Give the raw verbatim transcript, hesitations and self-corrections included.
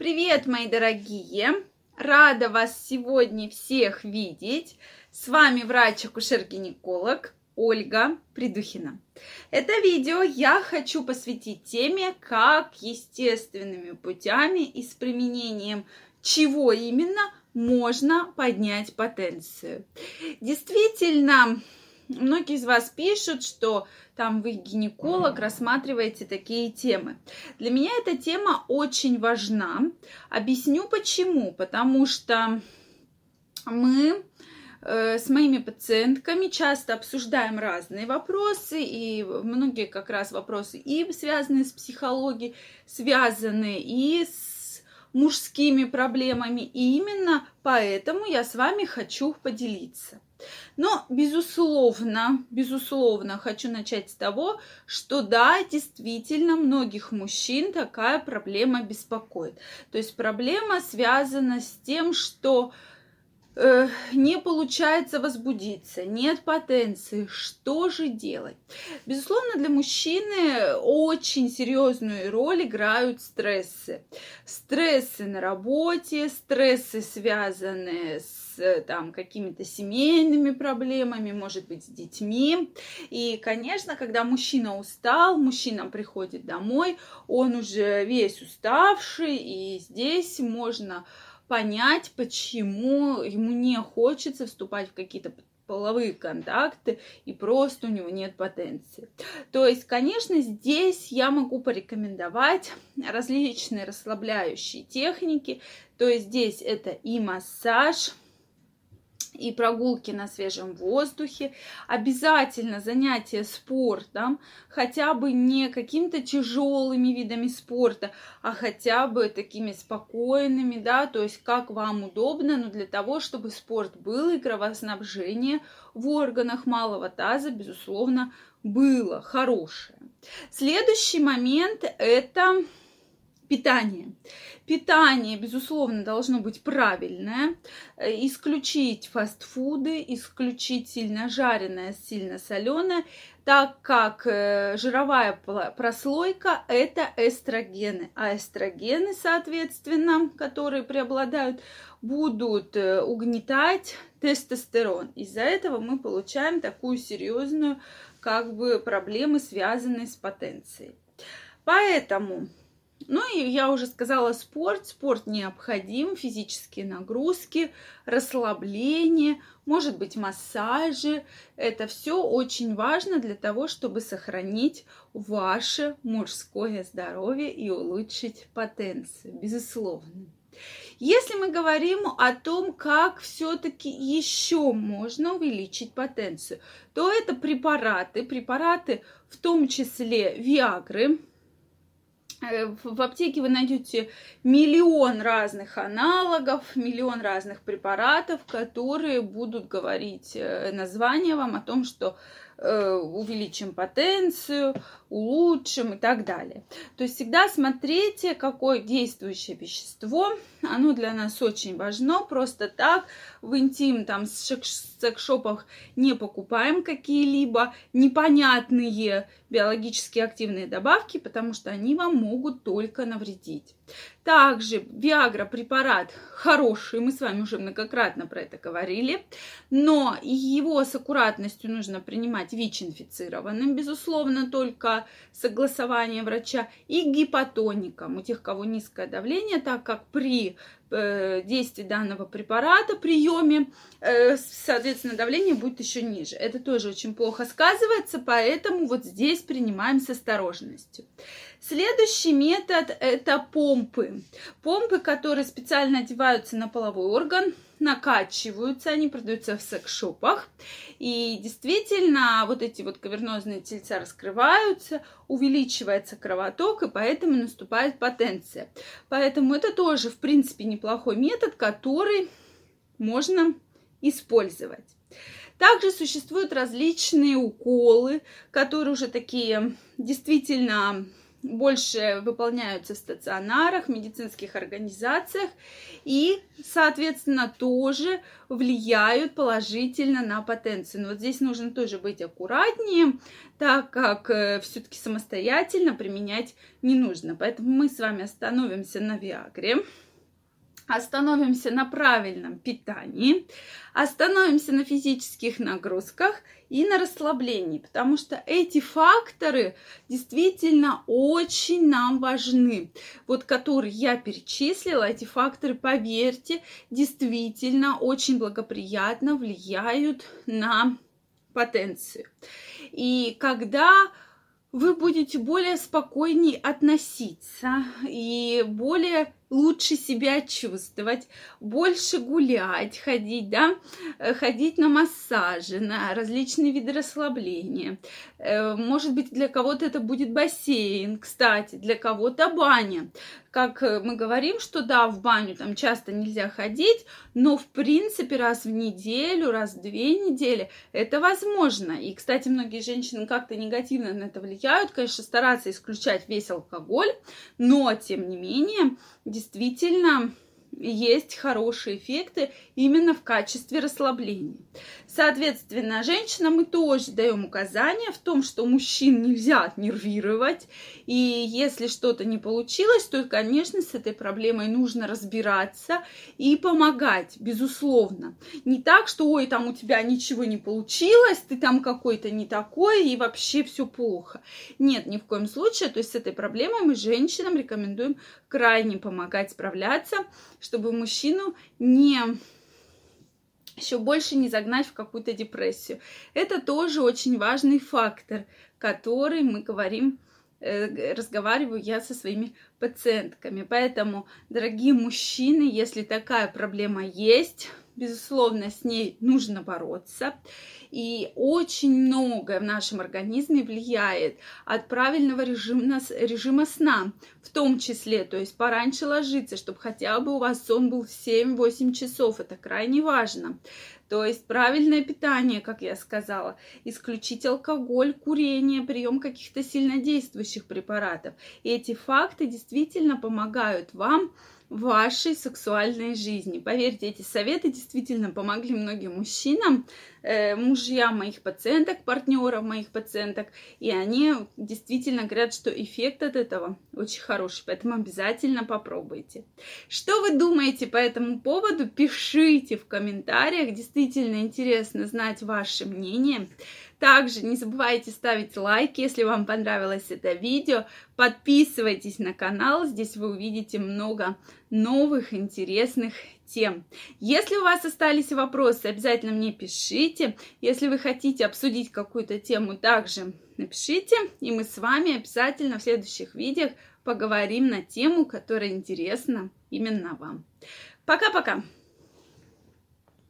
Привет, мои дорогие! Рада вас сегодня всех видеть. С вами врач-акушер-гинеколог Ольга Придухина. Это видео я хочу посвятить теме, как естественными путями и с применением чего именно можно поднять потенцию. Действительно, многие из вас пишут, что там вы, гинеколог, рассматриваете такие темы. Для меня эта тема очень важна. Объясню почему. Потому что мы э, с моими пациентками часто обсуждаем разные вопросы. И многие как раз вопросы и связаны с психологией, связаны и с мужскими проблемами, и именно поэтому я с вами хочу поделиться. Но, безусловно, безусловно, хочу начать с того, что да, действительно, многих мужчин такая проблема беспокоит. То есть проблема связана с тем, что э, не получается возбудиться, нет потенции, что же делать? Безусловно, для мужчины очень серьезную роль играют стрессы. Стрессы на работе, стрессы связаны с там какими-то семейными проблемами, может быть, с детьми. И, конечно, когда мужчина устал, мужчина приходит домой, он уже весь уставший, и здесь можно понять, почему ему не хочется вступать в какие-то половые контакты, и просто у него нет потенции. То есть, конечно, здесь я могу порекомендовать различные расслабляющие техники. То есть здесь это и массаж, и прогулки на свежем воздухе, обязательно занятия спортом, хотя бы не какими-то тяжелыми видами спорта, а хотя бы такими спокойными, да, то есть как вам удобно, но для того, чтобы спорт был и кровоснабжение в органах малого таза, безусловно, было хорошее. Следующий момент – это питание. Питание, безусловно, должно быть правильное. Исключить фастфуды, исключить сильно жареное, сильно соленое, так как жировая прослойка – это эстрогены. А эстрогены, соответственно, которые преобладают, будут угнетать тестостерон. Из-за этого мы получаем такую серьезную, как бы, проблемы, связанные с потенцией. Поэтому... Ну и я уже сказала, спорт, спорт необходим, физические нагрузки, расслабление, может быть, массажи. Это все очень важно для того, чтобы сохранить ваше мужское здоровье и улучшить потенцию, безусловно. Если мы говорим о том, как все-таки еще можно увеличить потенцию, то это препараты, препараты в том числе виагры. В аптеке вы найдете миллион разных аналогов, миллион разных препаратов, которые будут говорить название вам о том, что э, увеличим потенцию, улучшим и так далее. То есть всегда смотрите, какое действующее вещество. Оно для нас очень важно. Просто так в интим, там, в секс-шопах не покупаем какие-либо непонятные биологически активные добавки, потому что они вам могут только навредить. Также виагра препарат хороший, мы с вами уже многократно про это говорили, но его с аккуратностью нужно принимать ВИЧ-инфицированным, безусловно, только согласование врача, и гипотоникам, у тех, у кого низкое давление, так как при э, действии данного препарата, приеме, э, соответственно, давление будет еще ниже. Это тоже очень плохо сказывается, поэтому вот здесь принимаем с осторожностью. Следующий метод – это помпы. Помпы, которые специально одеваются на половой орган, накачиваются, они продаются в секс-шопах. И действительно, вот эти вот кавернозные тельца раскрываются, увеличивается кровоток, и поэтому наступает потенция. Поэтому это тоже, в принципе, неплохой метод, который можно использовать. Также существуют различные уколы, которые уже такие действительно больше выполняются в стационарах, медицинских организациях и, соответственно, тоже влияют положительно на потенцию. Но вот здесь нужно тоже быть аккуратнее, так как все-таки самостоятельно применять не нужно. Поэтому мы с вами остановимся на Виагре, остановимся на правильном питании, остановимся на физических нагрузках и на расслаблении, потому что эти факторы действительно очень нам важны. Вот которые я перечислила, эти факторы, поверьте, действительно очень благоприятно влияют на потенцию. И когда вы будете более спокойнее относиться и более лучше себя чувствовать, больше гулять, ходить, да, ходить на массажи, на различные виды расслабления. Может быть, для кого-то это будет бассейн, кстати, для кого-то баня. Как мы говорим, что да, в баню там часто нельзя ходить, но в принципе раз в неделю, раз в две недели это возможно. И, кстати, многие женщины как-то негативно на это влияют, конечно, стараться исключать весь алкоголь, но тем не менее действительно есть хорошие эффекты именно в качестве расслабления. Соответственно, женщинам мы тоже даем указания в том, что мужчин нельзя нервировать. И если что-то не получилось, то, конечно, с этой проблемой нужно разбираться и помогать, безусловно. Не так, что ой, там у тебя ничего не получилось, ты там какой-то не такой и вообще все плохо. Нет, ни в коем случае. То есть с этой проблемой мы женщинам рекомендуем крайне помогать справляться, чтобы мужчину не, еще больше не загнать в какую-то депрессию. Это тоже очень важный фактор, который мы говорим, э, разговариваю я со своими пациентками. Поэтому, дорогие мужчины, если такая проблема есть, безусловно, с ней нужно бороться. И очень многое в нашем организме влияет от правильного режима, режима сна, в том числе, то есть пораньше ложиться, чтобы хотя бы у вас сон был семь-восемь часов, это крайне важно. То есть правильное питание, как я сказала, исключить алкоголь, курение, прием каких-то сильнодействующих препаратов. И эти факты действительно помогают вам в вашей сексуальной жизни. Поверьте, эти советы действительно помогли многим мужчинам, э, мужьям моих пациенток, партнерам моих пациенток, и они действительно говорят, что эффект от этого очень хороший, поэтому обязательно попробуйте. Что вы думаете по этому поводу? Пишите в комментариях, действительно интересно знать ваше мнение. Также не забывайте ставить лайки, если вам понравилось это видео. Подписывайтесь на канал, здесь вы увидите много новых интересных тем. Если у вас остались вопросы, обязательно мне пишите. Если вы хотите обсудить какую-то тему, также напишите. И мы с вами обязательно в следующих видео поговорим на тему, которая интересна именно вам. Пока-пока!